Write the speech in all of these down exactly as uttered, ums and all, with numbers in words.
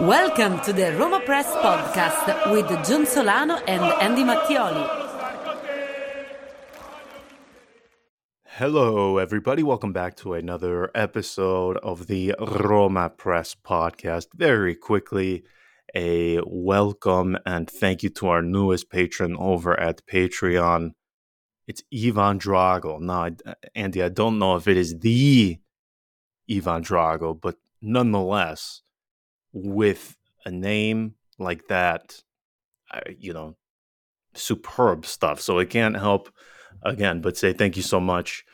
Welcome to the Roma Press Podcast with John Solano and Andy Mattioli. Hello, everybody. Welcome back to another episode of the Roma Press Podcast. Very quickly, a welcome and thank you to our newest patron over at Patreon. It's Ivan Drago. Now, Andy, I don't know if it is the Ivan Drago, but nonetheless, with a name like that, you know, superb stuff. So it can't help, again, but say thank you so much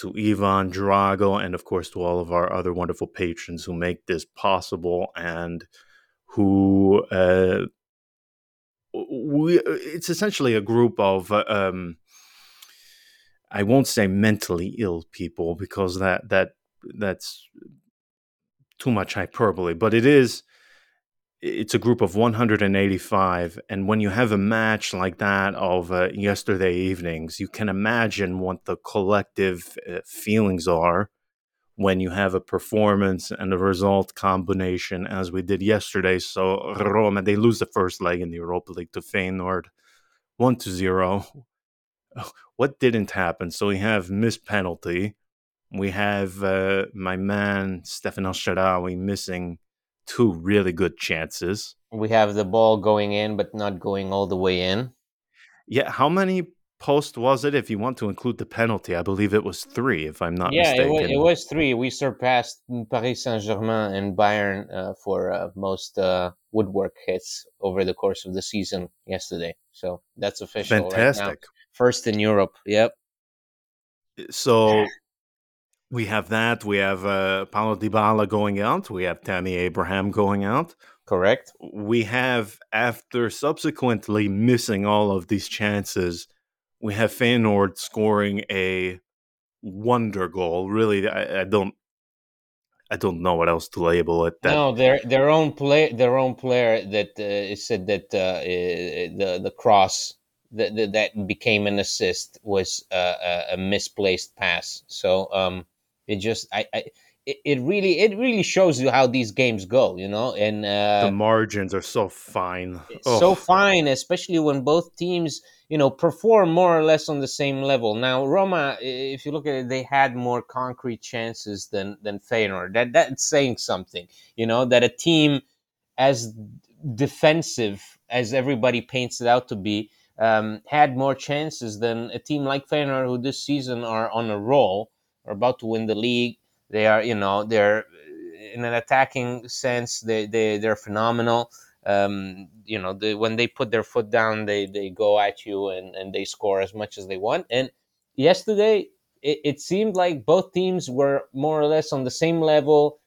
to Ivan Drago and, of course, to all of our other wonderful patrons who make this possible and who uh, we. It's essentially a group of, um, I won't say mentally ill people because that that that's too much hyperbole, but it is. It's a group of one hundred eighty-five, and when you have a match like that of uh, yesterday evenings, you can imagine what the collective uh, feelings are when you have a performance and a result combination as we did yesterday. So Roma, they lose the first leg in the Europa League to Feyenoord, one to zero. What didn't happen? So we have missed penalty. We have uh, my man Stephan El Shaarawy missing two really good chances. We have the ball going in, but not going all the way in. Yeah, how many posts was it if you want to include the penalty? I believe it was three, if I'm not yeah, mistaken. Yeah, it, it was three. We surpassed Paris Saint-Germain and Bayern uh, for uh, most uh, woodwork hits over the course of the season yesterday. So that's official. Fantastic. Right now. First in Europe, yep. So... we have that. We have uh, Paolo Dybala going out. We have Tammy Abraham going out. Correct. We have, after subsequently missing all of these chances, we have Feyenoord scoring a wonder goal. Really, I, I don't, I don't know what else to label it. That. No, their their own play, their own player that uh, said that uh, the the cross that that became an assist was uh, a misplaced pass. So. Um, It just, I, I, it really, it really shows you how these games go, you know. And uh, the margins are so fine, oh. so fine, especially when both teams, you know, perform more or less on the same level. Now, Roma, if you look at it, they had more concrete chances than than Feyenoord. That that's saying something, you know, that a team as defensive as everybody paints it out to be um, had more chances than a team like Feyenoord, who this season are on a roll. Are about to win the league. They are, you know, they're in an attacking sense. They they they're phenomenal. Um, you know, they, when they put their foot down, they they go at you and, and they score as much as they want. And yesterday, it, it seemed like both teams were more or less on the same level,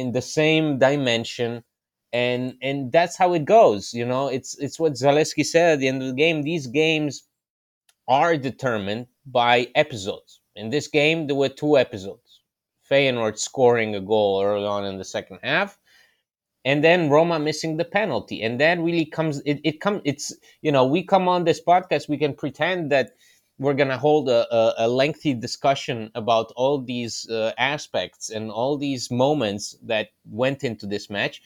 in the same dimension, and and that's how it goes. You know, it's it's what Zaleski said at the end of the game. These games are determined by episodes. In this game, there were two episodes. Feyenoord scoring a goal early on in the second half, and then Roma missing the penalty. And that really comes, it, it comes, it's, you know, we come on this podcast, we can pretend that we're going to hold a, a, a lengthy discussion about all these uh, aspects and all these moments that went into this match.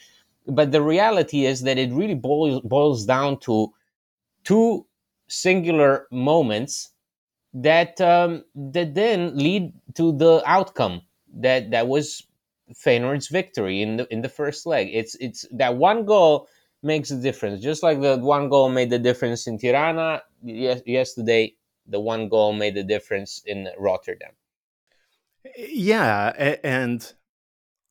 But the reality is that it really boils, boils down to two singular moments that um, that then lead to the outcome that, that was Feyenoord's victory in the in the first leg. It's it's that one goal makes a difference. Just like the one goal made the difference in Tirana yes, yesterday, the one goal made the difference in Rotterdam. Yeah, and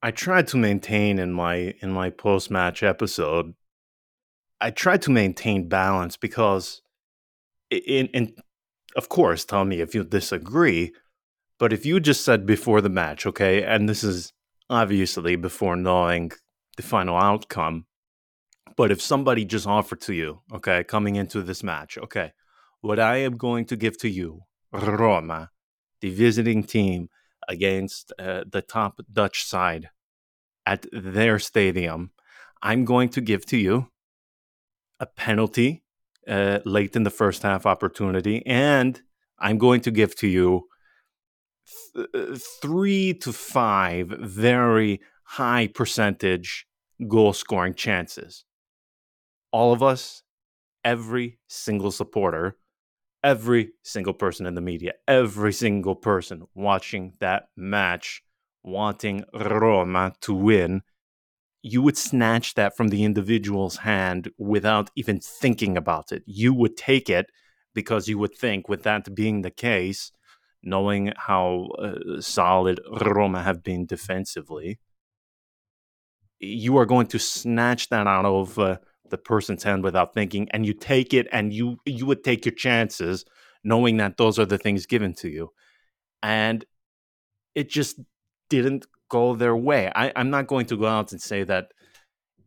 I tried to maintain in my in my post-match episode, I tried to maintain balance because, in, in of course, tell me if you disagree, but if you just said before the match, okay, and this is obviously before knowing the final outcome, but if somebody just offered to you, okay, coming into this match, okay, what I am going to give to you, Roma, the visiting team against uh, the top Dutch side at their stadium, I'm going to give to you a penalty uh, late in the first half opportunity, and I'm going to give to you th- three to five very high percentage goal-scoring chances. All of us, every single supporter, every single person in the media, every single person watching that match, wanting Roma to win, you would snatch that from the individual's hand without even thinking about it. You would take it because you would think, with that being the case, knowing how uh, solid Roma have been defensively, you are going to snatch that out of Uh, the person's hand without thinking, and you take it, and you you would take your chances knowing that those are the things given to you. And it just didn't go their way. I, I'm not going to go out and say that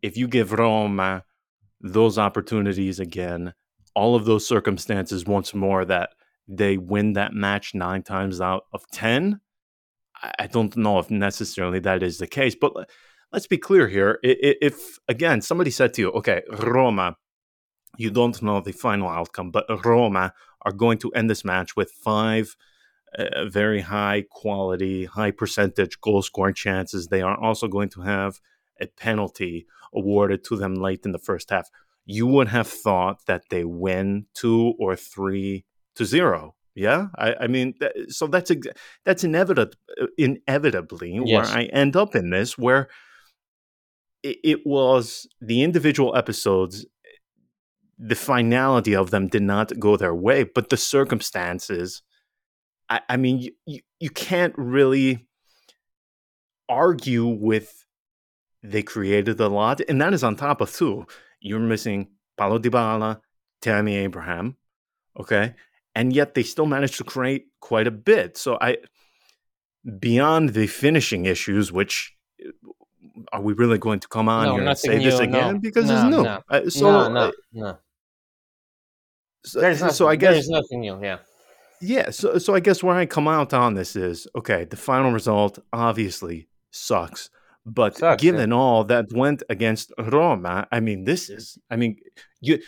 if you give Roma those opportunities again, all of those circumstances once more, that they win that match nine times out of ten. I don't know if necessarily that is the case, but let's be clear here. If, again, somebody said to you, okay, Roma, you don't know the final outcome, but Roma are going to end this match with five uh, very high quality, high percentage goal scoring chances. They are also going to have a penalty awarded to them late in the first half. You would have thought that they win two or three to zero. Yeah, I, I mean, th- so that's ex- that's inevit- inevitably yes. where I end up in this, where it was the individual episodes, the finality of them did not go their way, but the circumstances, I, I mean, you, you, you can't really argue with they created a lot. And that is on top of two. You're missing Paolo Dybala, Tammy Abraham, okay? And yet they still managed to create quite a bit. So I, beyond the finishing issues, which... Are we really going to come on no, here and say new, this again? No, because no, it's new. No, uh, so, no, no. no. So, there's nothing, so I guess there's nothing new. Yeah, yeah. So, so I guess where I come out on this is okay. The final result obviously sucks, but sucks, given yeah. all that went against Roma, I mean, this is. I mean, you.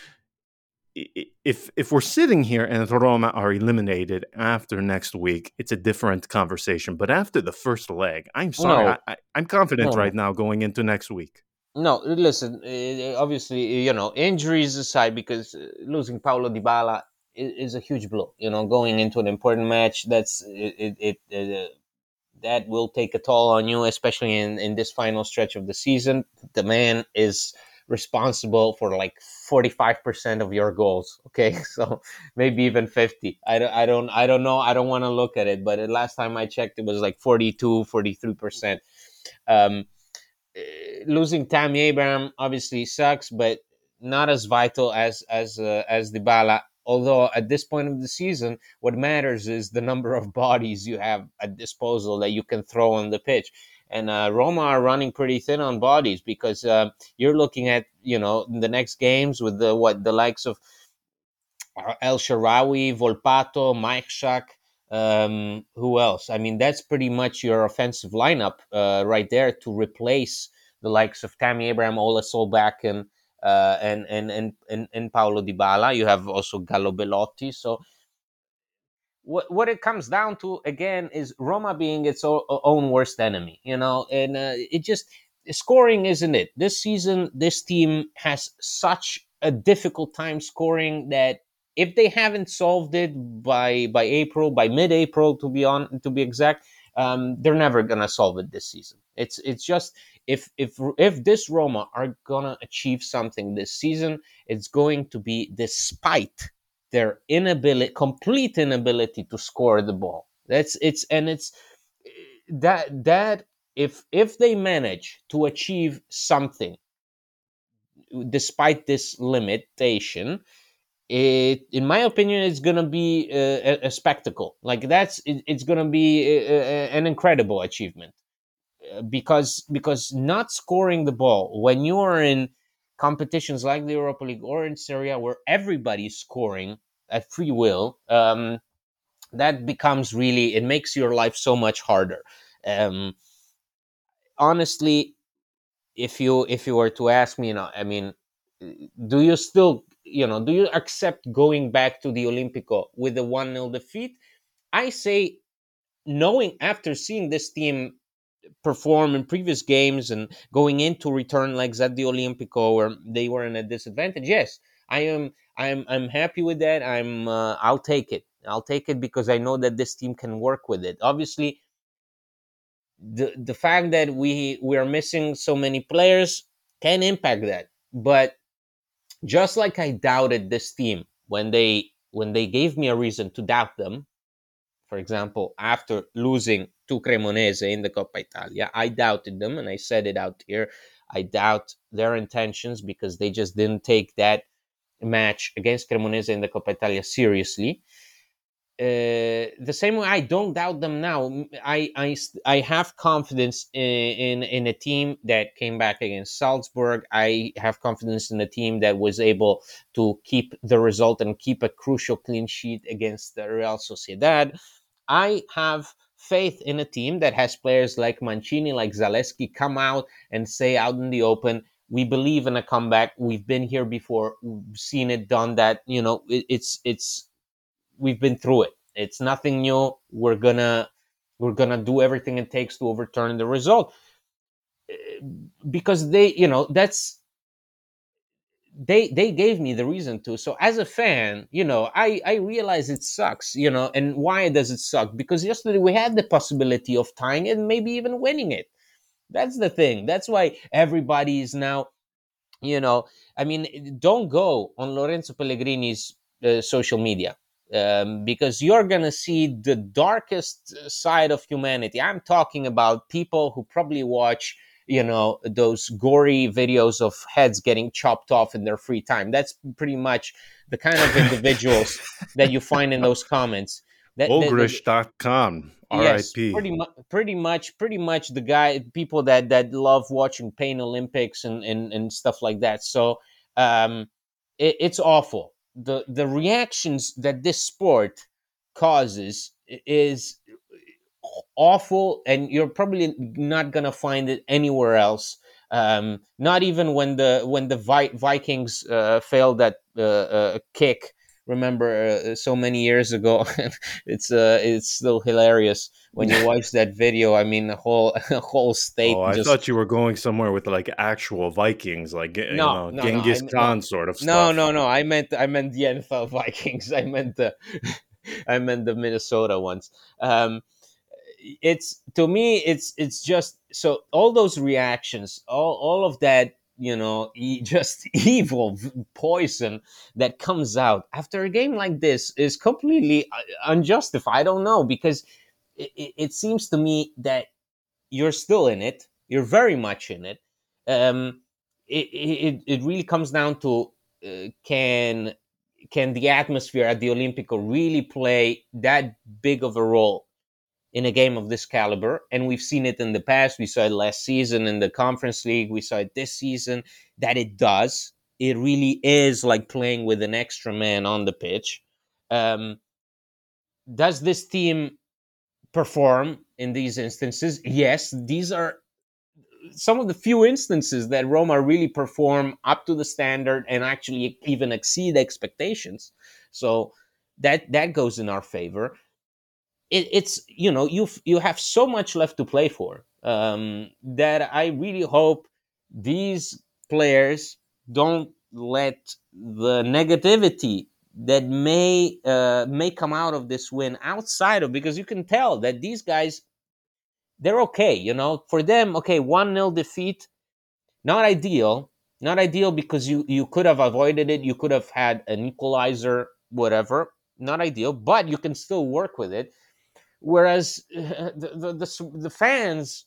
If if we're sitting here and Roma are eliminated after next week, it's a different conversation. But after the first leg, I'm sorry, no. I, I, I'm confident no. right now going into next week. No, listen, obviously, you know, injuries aside, because losing Paolo Dybala is a huge blow. You know, going into an important match, that's it. it, it that will take a toll on you, especially in, in this final stretch of the season. The man is responsible for like forty-five percent of your goals, okay? So maybe even fifty. I don't, I don't, I don't know. I don't want to look at it, but last time I checked, it was like forty-two, forty-three percent. Um, losing Tammy Abraham obviously sucks, but not as vital as as uh, as Dybala. Although at this point of the season, what matters is the number of bodies you have at disposal that you can throw on the pitch. And uh, Roma are running pretty thin on bodies because uh, you're looking at, you know, the next games with the what the likes of El Shaarawy, Volpato, Mikhitaryan, um, who else? I mean, that's pretty much your offensive lineup uh, right there to replace the likes of Tammy Abraham, Ola Solbakken, uh, and, and, and, and, and Paolo Dybala. You have also Gallo Belotti, so... What what it comes down to, again, is Roma being its own, own worst enemy, you know, and uh, it just, scoring isn't it. This season, this team has such a difficult time scoring that if they haven't solved it by by April, by mid-April, to be on to be exact, um, they're never going to solve it this season. It's it's just, if if if this Roma are going to achieve something this season, it's going to be despite their inability, complete inability to score the ball. That's it's and it's that that if if they manage to achieve something despite this limitation, it, in my opinion, it's going to be a, a spectacle. Like that's, it, it's going to be a, a, an incredible achievement, because because not scoring the ball when you are in competitions like the Europa League or in Serie A where everybody's scoring at free will, um, that becomes really, it makes your life so much harder. Um, honestly, if you if you were to ask me, you know, I mean, do you still, you know, do you accept going back to the Olimpico with a one nil defeat? I say, knowing after seeing this team perform in previous games and going into return legs at the Olimpico where they were in a disadvantage, yes, I am. I'm. I'm happy with that. I'm. Uh, I'll take it. I'll take it because I know that this team can work with it. Obviously, the the fact that we we are missing so many players can impact that. But just like I doubted this team when they when they gave me a reason to doubt them, for example, after losing to Cremonese in the Coppa Italia, I doubted them, and I said it out here. I doubt their intentions because they just didn't take that match against Cremonese in the Coppa Italia seriously. Uh, the same way, I don't doubt them now. I I, I have confidence in, in in a team that came back against Salzburg. I have confidence in a team that was able to keep the result and keep a crucial clean sheet against the Real Sociedad. I have faith in a team that has players like Mancini, like Zaleski, come out and say out in the open, we believe in a comeback. We've been here before. We've seen it, done that. You know, it, it's it's we've been through it. It's nothing new. We're gonna we're gonna do everything it takes to overturn the result, because they, you know, that's they they gave me the reason to. So as a fan, you know, I I realize it sucks. You know, and why does it suck? Because yesterday we had the possibility of tying it and maybe even winning it. That's the thing. That's why everybody is now, you know, I mean, don't go on Lorenzo Pellegrini's uh, social media um, because you're going to see the darkest side of humanity. I'm talking about people who probably watch, you know, those gory videos of heads getting chopped off in their free time. That's pretty much the kind of individuals that you find in those comments. Ogrish dot com. Yes, R I P. pretty much, pretty much, pretty much the guy, people that, that love watching Pain Olympics and, and, and stuff like that. So um, it, it's awful. The the reactions that this sport causes is awful, and you're probably not gonna find it anywhere else. Um, not even when the when the Vi- Vikings uh, failed at uh, uh, kick. Remember uh, so many years ago, it's uh, it's still hilarious when you watch that video. I mean, the whole the whole state. Oh, I just... thought you were going somewhere with like actual Vikings, like no, you know, no, Genghis no, Khan meant, sort of stuff. No, no, no. I meant I meant the N F L Vikings. I meant the I meant the Minnesota ones. Um, it's to me, it's it's just so all those reactions, all all of that. You know, just evil poison that comes out after a game like this is completely unjustified. I don't know, because it, it seems to me that you're still in it. You're very much in it. Um, it, it, it really comes down to uh, can can the atmosphere at the Olimpico really play that big of a role in a game of this caliber? And we've seen it in the past. We saw it last season in the Conference League. We saw it this season, that it does. It really is like playing with an extra man on the pitch. Um, does this team perform in these instances? Yes, these are some of the few instances that Roma really perform up to the standard and actually even exceed expectations. So that that goes in our favor. It, it's, you know, you you have so much left to play for um, that I really hope these players don't let the negativity that may uh, may come out of this win outside of, because you can tell that these guys, they're okay, you know. For them, okay, one nil defeat, not ideal. Not ideal because you, you could have avoided it. You could have had an equalizer, whatever. Not ideal, but you can still work with it. Whereas uh, the, the the the fans,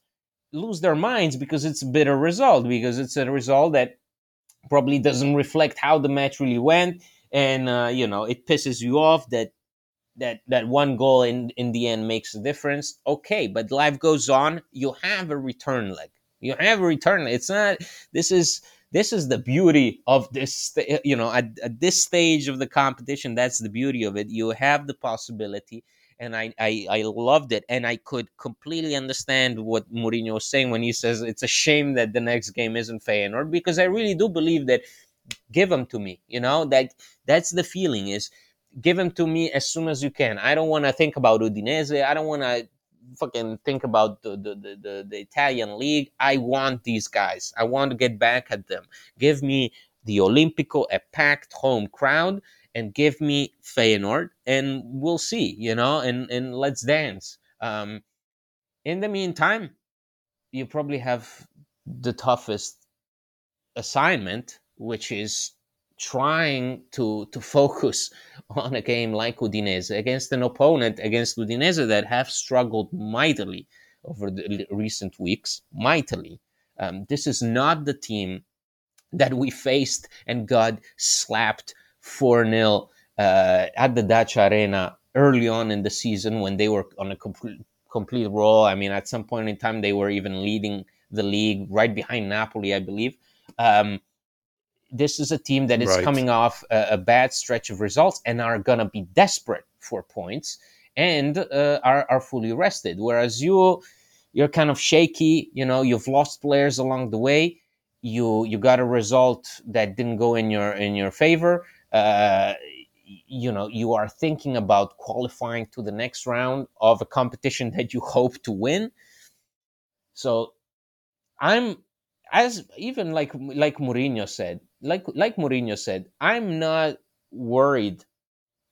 lose their minds because it's a bitter result, because it's a result that probably doesn't reflect how the match really went. And, uh, you know, it pisses you off that that that one goal in, in the end makes a difference. Okay, but life goes on. You have a return leg. You have a return leg. It's not, this is... This is the beauty of this, you know, at, at this stage of the competition, that's the beauty of it. You have the possibility, and I, I, I loved it. And I could completely understand what Mourinho was saying when he says it's a shame that the next game isn't Feyenoord, because I really do believe that give them to me, you know, that that's the feeling is give them to me as soon as you can. I don't want to think about Udinese. I don't want to fucking think about the the, the the the Italian league. I want these guys. I want to get back at them. Give me the Olimpico, a packed home crowd, and give me Feyenoord, and we'll see, you know, and, and let's dance. Um, in the meantime, you probably have the toughest assignment, which is trying to to focus on a game like Udinese against an opponent against Udinese that have struggled mightily over the recent weeks, mightily. Um, this is not the team that we faced and got slapped four nil uh, at the Dacia Arena early on in the season when they were on a complete, complete roll. I mean, at some point in time, they were even leading the league right behind Napoli, I believe. Um, This is a team that is right. coming off a, a bad stretch of results and are going to be desperate for points and uh, are, are fully rested. Whereas you, you're kind of shaky. You know, you've lost players along the way. You you got a result that didn't go in your in your favor. Uh, you know, you are thinking about qualifying to the next round of a competition that you hope to win. So, I'm as even like like Mourinho said. Like like Mourinho said, I'm not worried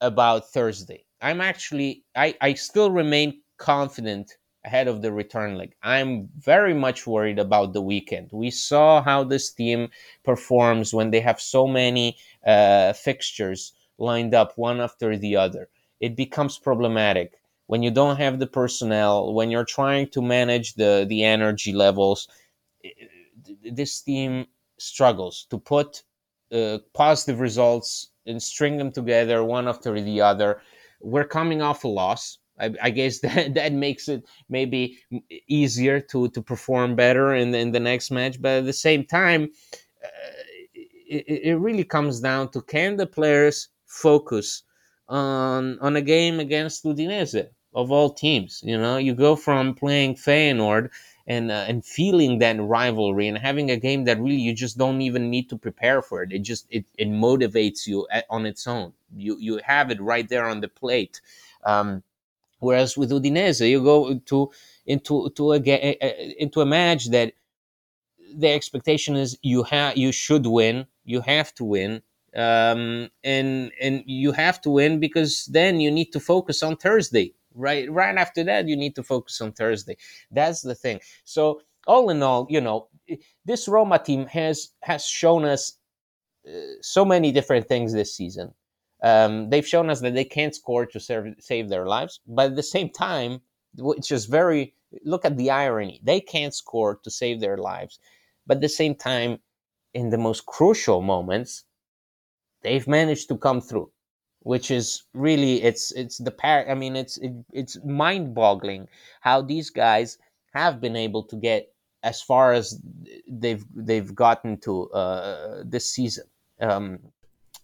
about Thursday. I'm actually, I, I still remain confident ahead of the return leg. I'm very much worried about the weekend. We saw how this team performs when they have so many uh, fixtures lined up one after the other. It becomes problematic when you don't have the personnel, when you're trying to manage the, the energy levels. This team struggles to put uh, positive results and string them together one after the other. We're coming off a loss. I, I guess that, that makes it maybe easier to, to perform better in, in the next match. But at the same time, uh, it, it really comes down to can the players focus on on a game against Udinese of all teams. You know, you go from playing Feyenoord and uh, and feeling that rivalry and having a game that really you just don't even need to prepare for it. It just it, it motivates you on its own. You you have it right there on the plate. Um, whereas with Udinese, you go to into to a into a match that the expectation is you have you should win, you have to win, um, and and you have to win because then you need to focus on Thursday. Right, right after that, you need to focus on Thursday. That's the thing. So, all in all, you know, this Roma team has has shown us uh, so many different things this season. Um, they've shown us that they can't score to serve, save their lives, but at the same time, which is very look at the irony, they can't score to save their lives, but at the same time, in the most crucial moments, they've managed to come through. Which is really it's it's the par- I mean it's it, it's mind-boggling how these guys have been able to get as far as they've they've gotten to uh, this season, um,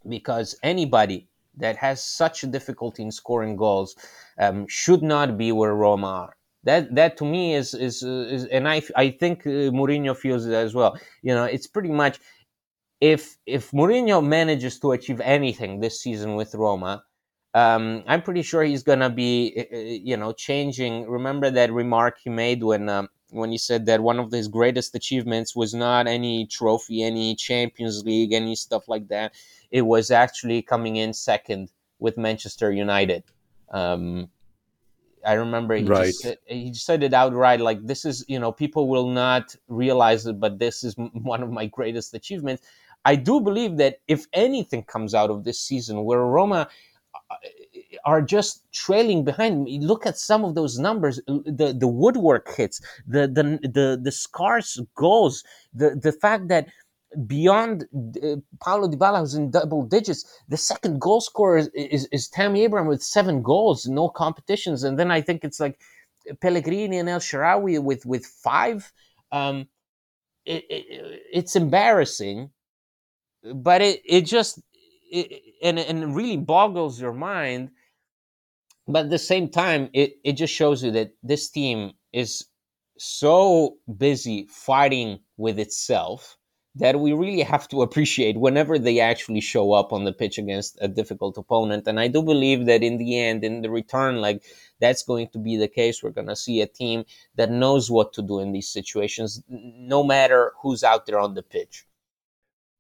because anybody that has such a difficulty in scoring goals um, should not be where Roma are. That that to me is is, is and I I think uh, Mourinho feels it as well. You know, it's pretty much. If if Mourinho manages to achieve anything this season with Roma, um, I'm pretty sure he's gonna be, you know, changing. Remember that remark he made when um, when he said that one of his greatest achievements was not any trophy, any Champions League, any stuff like that. It was actually coming in second with Manchester United. Um, I remember he right. just said, he said it outright, like this is, you know, people will not realize it, but this is one of my greatest achievements. I do believe that if anything comes out of this season where Roma are just trailing behind him. Look at some of those numbers, the, the woodwork hits, the the the, the scarce goals, the, the fact that beyond uh, Paolo Dybala, who's in double digits, the second goal scorer is, is, is Tammy Abraham with seven goals, no competitions. And then I think it's like Pellegrini and El Shaarawy with, with five. Um, it, it, it's embarrassing, but it, it just... It, and and it really boggles your mind, but at the same time, it, it just shows you that this team is so busy fighting with itself that we really have to appreciate whenever they actually show up on the pitch against a difficult opponent. And I do believe that in the end, in the return, like that's going to be the case. We're going to see a team that knows what to do in these situations, no matter who's out there on the pitch.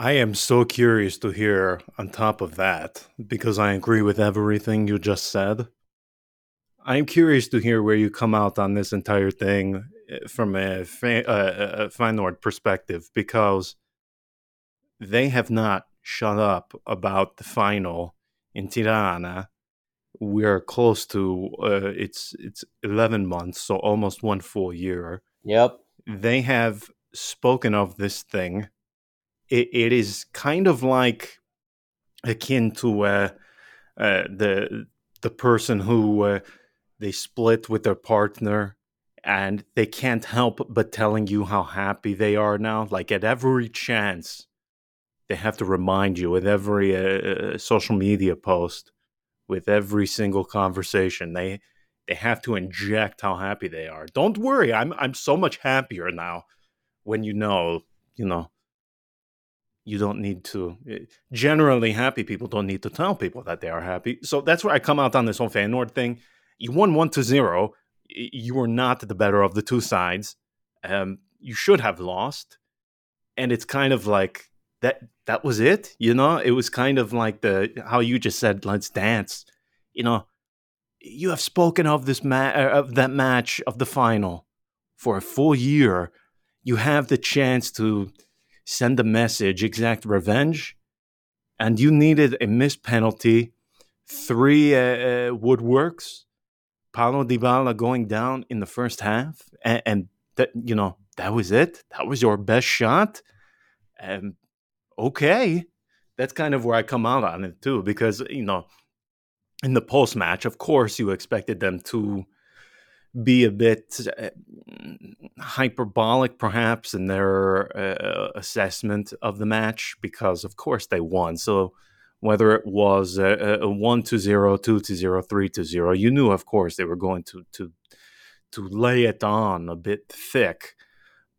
I am so curious to hear on top of that, because I agree with everything you just said. I am curious to hear where you come out on this entire thing from a, a, a Feyenoord perspective, because they have not shut up about the final in Tirana. We are close to, uh, it's it's eleven months, so almost one full year. Yep. They have spoken of this thing. It, it is kind of like akin to uh, uh, the the person who uh, they split with their partner and they can't help but telling you how happy they are now. Like at every chance, they have to remind you with every uh, social media post, with every single conversation. They they have to inject how happy they are. Don't worry, I'm I'm so much happier now when you know, you know, You don't need to, generally happy people don't need to tell people that they are happy. So that's where I come out on this whole Feyenoord thing. You won one to zero. You were not the better of the two sides. Um, you should have lost. And it's kind of like, that that was it, you know? It was kind of like the how you just said, let's dance. You know, you have spoken of this ma- of that match, of the final, for a full year. You have the chance to send a message, exact revenge, and you needed a missed penalty, three uh, uh, woodworks, Paolo Dybala going down in the first half, and, and that, you know, that was it. That was your best shot. Um, okay, that's kind of where I come out on it too, because you know, in the post match, of course, you expected them to be a bit uh, hyperbolic, perhaps, in their uh, assessment of the match, because, of course, they won. So whether it was a, a one to zero, two to zero, three to zero, you knew, of course, they were going to to to lay it on a bit thick.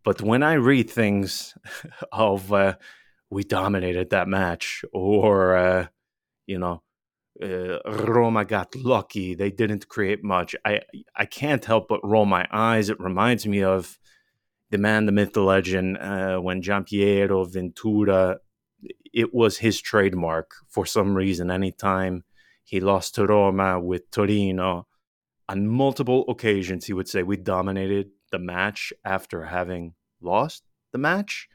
But when I read things of uh, we dominated that match, or uh, you know. Uh, Roma got lucky. They didn't create much. I I can't help but roll my eyes. It reminds me of the man, the myth, the legend, uh, when Giampiero Ventura, it was his trademark for some reason. Anytime he lost to Roma with Torino, on multiple occasions, he would say, we dominated the match after having lost the match.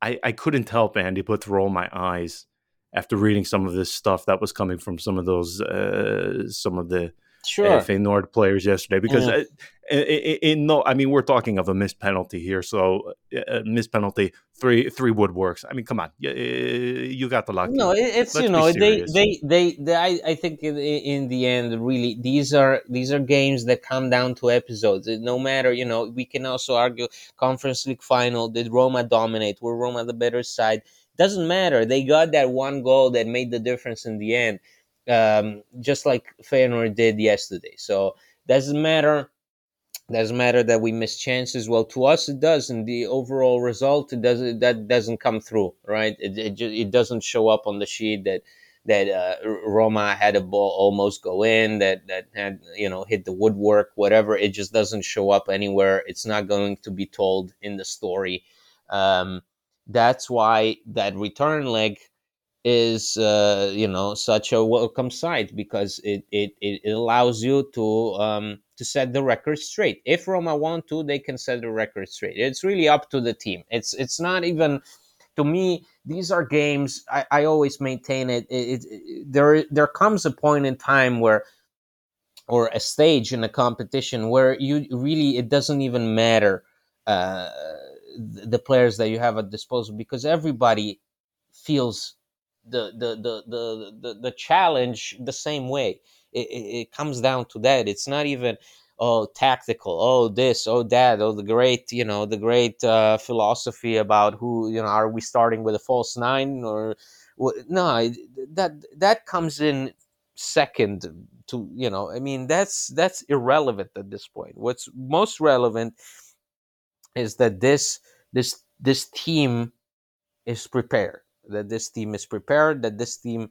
I, I couldn't help, Andy, but roll my eyes after reading some of this stuff that was coming from some of those, uh, some of the sure. Feyenoord players yesterday, because mm. I, I, I, no, I mean, we're talking of a missed penalty here. So a missed penalty, three, three woodworks. I mean, come on, you, you got the luck. No, it's, Let's you know, they, they, they, they, I, I think in, in the end, really, these are, these are games that come down to episodes. No matter, you know, we can also argue Conference League final, did Roma dominate? Were Roma the better side? Doesn't matter. They got that one goal that made the difference in the end, um, just like Feyenoord did yesterday. So doesn't matter. Doesn't matter that we miss chances. Well, to us it does, and the overall result it doesn't. That doesn't come through, right? It, it it doesn't show up on the sheet that that uh, Roma had a ball almost go in, that that had, you know, hit the woodwork, whatever. It just doesn't show up anywhere. It's not going to be told in the story. Um, that's why that return leg is, uh, you know, such a welcome sight, because it it, it allows you to um, to set the record straight. If Roma want to, they can set the record straight. It's really up to the team. It's it's not even. To me, these are games. I, I always maintain it, it, it. There, there comes a point in time where, or a stage in a competition where you really it doesn't even matter uh, the players that you have at disposal, because everybody feels the the the the the, the challenge the same way. It, it, it comes down to that. It's not even. Oh, tactical! Oh, this! Oh, that! Oh, the great, you know, the great uh, philosophy about who, you know, are we starting with a false nine or no? That that comes in second to, you know. I mean, that's that's irrelevant at this point. What's most relevant is that this this this team is prepared. That this team is prepared. That this team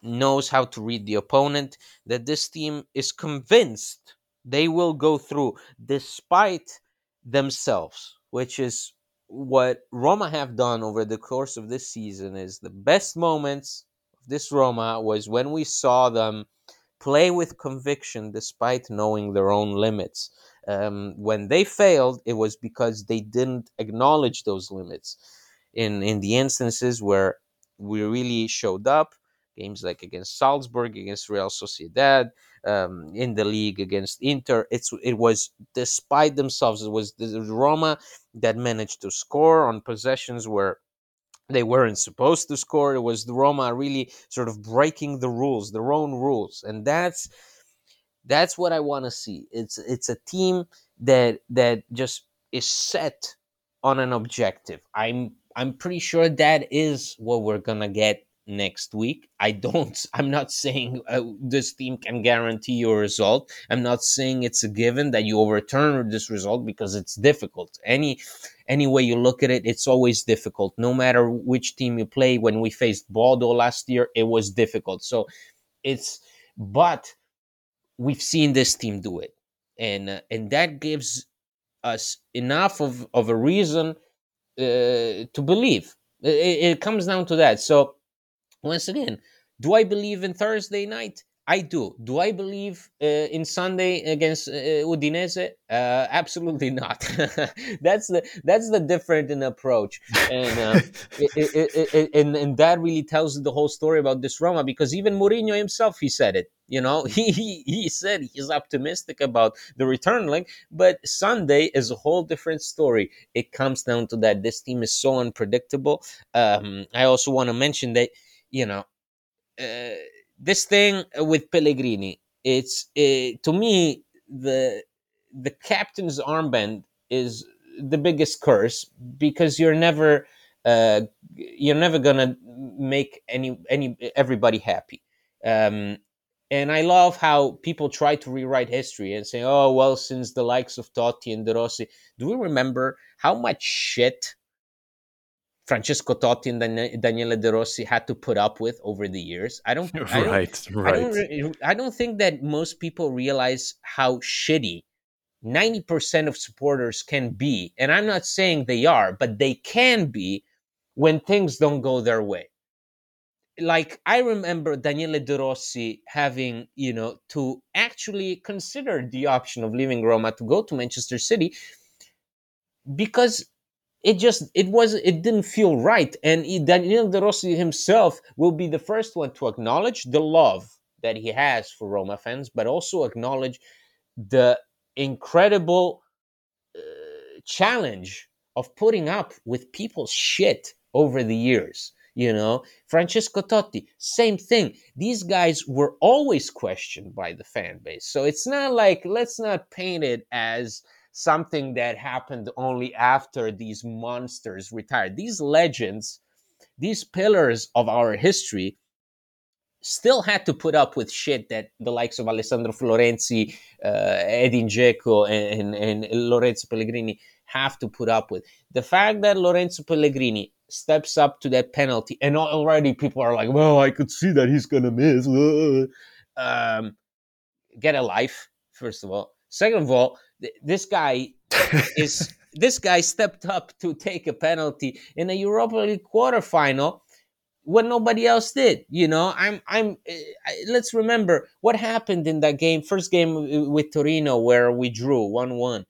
knows how to read the opponent. That this team is convinced they will go through despite themselves, which is what Roma have done over the course of this season. Is the best moments of this Roma was when we saw them play with conviction despite knowing their own limits. Um, when they failed, it was because they didn't acknowledge those limits. In, in the instances where we really showed up, games like against Salzburg, against Real Sociedad, um, in the league against Inter, it's it was despite themselves. It was the Roma that managed to score on possessions where they weren't supposed to score. It was the Roma really sort of breaking the rules, their own rules, and that's that's what I want to see. It's it's a team that that just is set on an objective. I'm I'm pretty sure that is what we're gonna get next week. I don't, I'm not saying uh, this team can guarantee you a result. I'm not saying it's a given that you overturn this result, because it's difficult. Any, any way you look at it, it's always difficult. No matter which team you play, when we faced Bordeaux last year, it was difficult. So it's, but we've seen this team do it. And, uh, and that gives us enough of, of a reason uh, to believe. It, it comes down to that. So, once again, do I believe in Thursday night? I do. Do I believe uh, in Sunday against uh, Udinese? Uh, absolutely not. that's the that's the difference in approach, and uh, it, it, it, it, and and that really tells the whole story about this Roma. Because even Mourinho himself, he said it. You know, he he, he said he's optimistic about the return leg, but Sunday is a whole different story. It comes down to that. This team is so unpredictable. Um, I also want to mention that, you know, uh, this thing with Pellegrini, it's uh, to me, the the captain's armband is the biggest curse, because you're never uh, you're never gonna make any any everybody happy. Um, and I love how people try to rewrite history and say, "Oh well, since the likes of Totti and De Rossi," do we remember how much shit Francesco Totti and Dan- Daniele De Rossi had to put up with over the years? I don't, I don't, right, right. I don't, I don't think that most people realize how shitty ninety percent of supporters can be. And I'm not saying they are, but they can be when things don't go their way. Like, I remember Daniele De Rossi having, you know, to actually consider the option of leaving Roma to go to Manchester City, because It just, it was, it didn't feel right. And Daniele De Rossi himself will be the first one to acknowledge the love that he has for Roma fans, but also acknowledge the incredible uh, challenge of putting up with people's shit over the years. You know, Francesco Totti, same thing. These guys were always questioned by the fan base. So it's not like, let's not paint it as something that happened only after these monsters retired. These legends, these pillars of our history, still had to put up with shit that the likes of Alessandro Florenzi, uh, Edin Dzeko, and, and, and Lorenzo Pellegrini have to put up with. The fact that Lorenzo Pellegrini steps up to that penalty, and already people are like, well, I could see that he's going to miss. Um, get a life, first of all. Second of all, th- this guy is... This guy stepped up to take a penalty in a Europa League quarterfinal when nobody else did. You know, I'm, I'm. I, let's remember what happened in that game, first game with Torino, where we drew one one.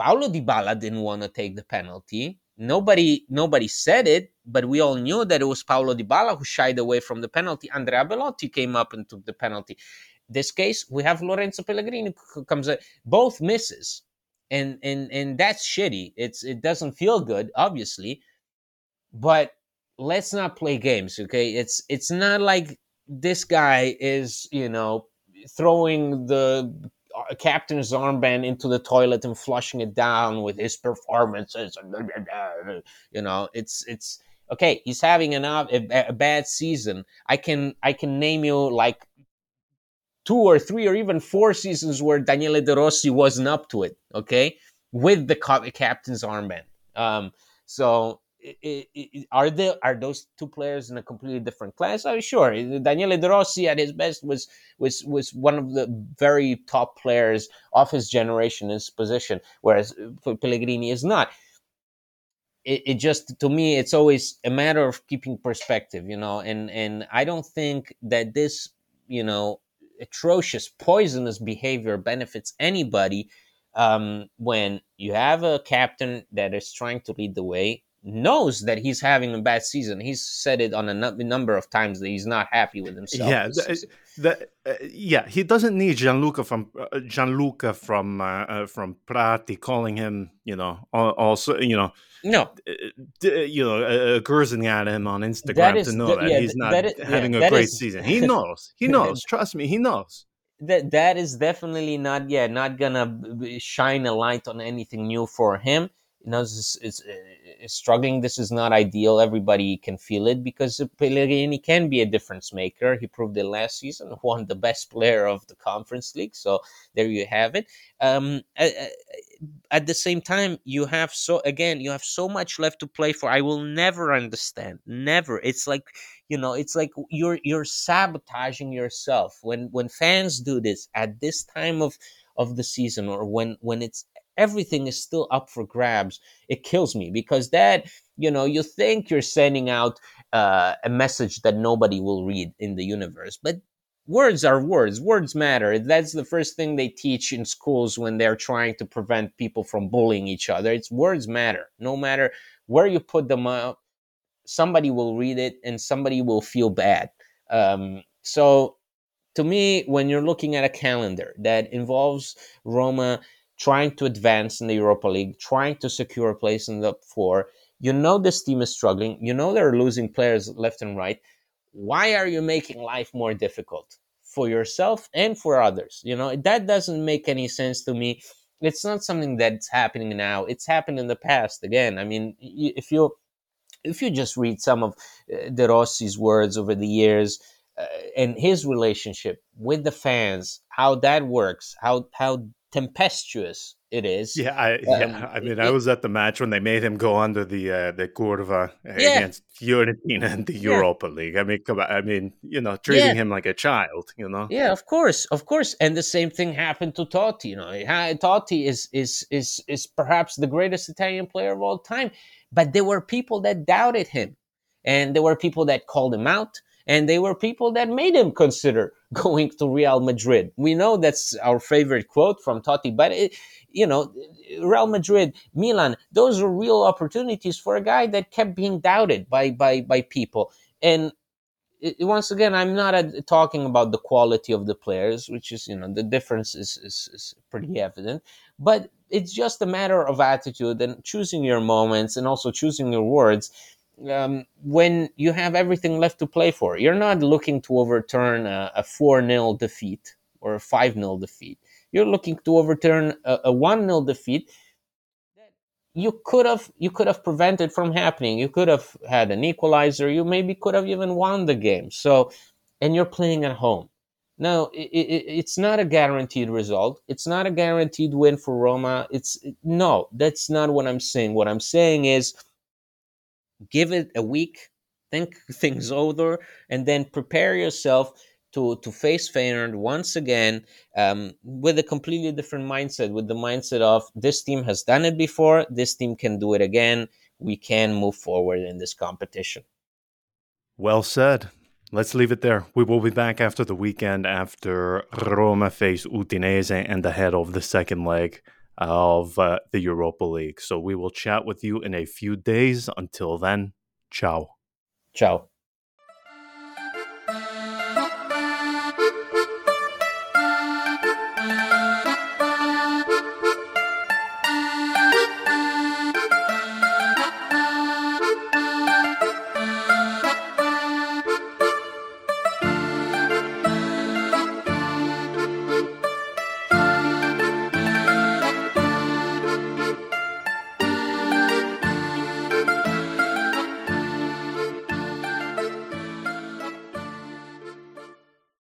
Paolo Dybala didn't want to take the penalty. Nobody, nobody said it, but we all knew that it was Paolo Dybala who shied away from the penalty. Andrea Belotti came up and took the penalty. This case, we have Lorenzo Pellegrini who comes up, both misses. And and and that's shitty. It's it doesn't feel good, obviously, but let's not play games, okay? It's it's not like this guy is, you know, throwing the captain's armband into the toilet and flushing it down with his performances. You know, it's it's okay. He's having an a, a bad season. I can I can name you like two or three or even four seasons where Daniele De Rossi wasn't up to it, okay, with the co- captain's armband. Um, so it, it, are they, are those two players in a completely different class? Oh, sure. Daniele De Rossi at his best was was was one of the very top players of his generation in his position, whereas Pellegrini is not. It, it just, to me, it's always a matter of keeping perspective, you know, and, and I don't think that this, you know, atrocious, poisonous behavior benefits anybody um, when you have a captain that is trying to lead the way, knows that he's having a bad season. He's said it on a n- number of times that he's not happy with himself. Yeah, th- th- uh, yeah. He doesn't need Gianluca from uh, Gianluca from uh, uh, from Prati calling him, you know, also, you know, no, uh, d- you know, uh, cursing at him on Instagram that is, to know th- that yeah, he's not that is, having yeah, a great is... season. He knows. He knows. Trust me, he knows. That that is definitely not. Yeah, not gonna shine a light on anything new for him. You know, it's, it's, it's struggling. This is not ideal. Everybody can feel it because Pellegrini can be a difference maker. He proved it last season, won the best player of the Conference League. So there you have it. Um, at the same time, you have so again, you have so much left to play for. I will never understand. Never. It's like, you know, it's like you're you're sabotaging yourself when when fans do this at this time of of the season, or when when it's. Everything is still up for grabs. It kills me because that, you know, you think you're sending out uh, a message that nobody will read in the universe. But words are words. Words matter. That's the first thing they teach in schools when they're trying to prevent people from bullying each other. It's words matter. No matter where you put them out, somebody will read it and somebody will feel bad. Um, so to me, when you're looking at a calendar that involves Roma trying to advance in the Europa League, trying to secure a place in the top four. You know this team is struggling. You know they're losing players left and right. Why are you making life more difficult for yourself and for others? You know, that doesn't make any sense to me. It's not something that's happening now. It's happened in the past. Again, I mean, if you if you just read some of De Rossi's words over the years, uh, and his relationship with the fans, how that works, how how tempestuous it is. Yeah, I, um, yeah. I mean, it, I was at the match when they made him go under the uh, the curva yeah. against Fiorentina in the yeah. Europa League. I mean, come on, I mean, you know, treating yeah. him like a child. You know. Yeah, of course, of course, and the same thing happened to Totti. You know, Totti is is is is perhaps the greatest Italian player of all time, but there were people that doubted him, and there were people that called him out. And they were people that made him consider going to Real Madrid. We know that's our favorite quote from Totti, but, it, you know, Real Madrid, Milan, those are real opportunities for a guy that kept being doubted by by, by people. And it, once again, I'm not a, talking about the quality of the players, which is, you know, the difference is, is, is pretty evident. But it's just a matter of attitude and choosing your moments and also choosing your words. Um, when you have everything left to play for. You're not looking to overturn a, a four nil defeat or a five nil defeat. You're looking to overturn a, a one nil defeat that you could have you could have prevented from happening. You could have had an equalizer. You maybe could have even won the game. So, and you're playing at home. No, it, it, it's not a guaranteed result. It's not a guaranteed win for Roma. It's no, that's not what I'm saying. What I'm saying is give it a week, think things over, and then prepare yourself to, to face Feyenoord once again um, with a completely different mindset, with the mindset of this team has done it before, this team can do it again, we can move forward in this competition. Well said. Let's leave it there. We will be back after the weekend after Roma face Udinese and the head of the second leg of uh, the Europa League. So we will chat with you in a few days. Until then, ciao. Ciao.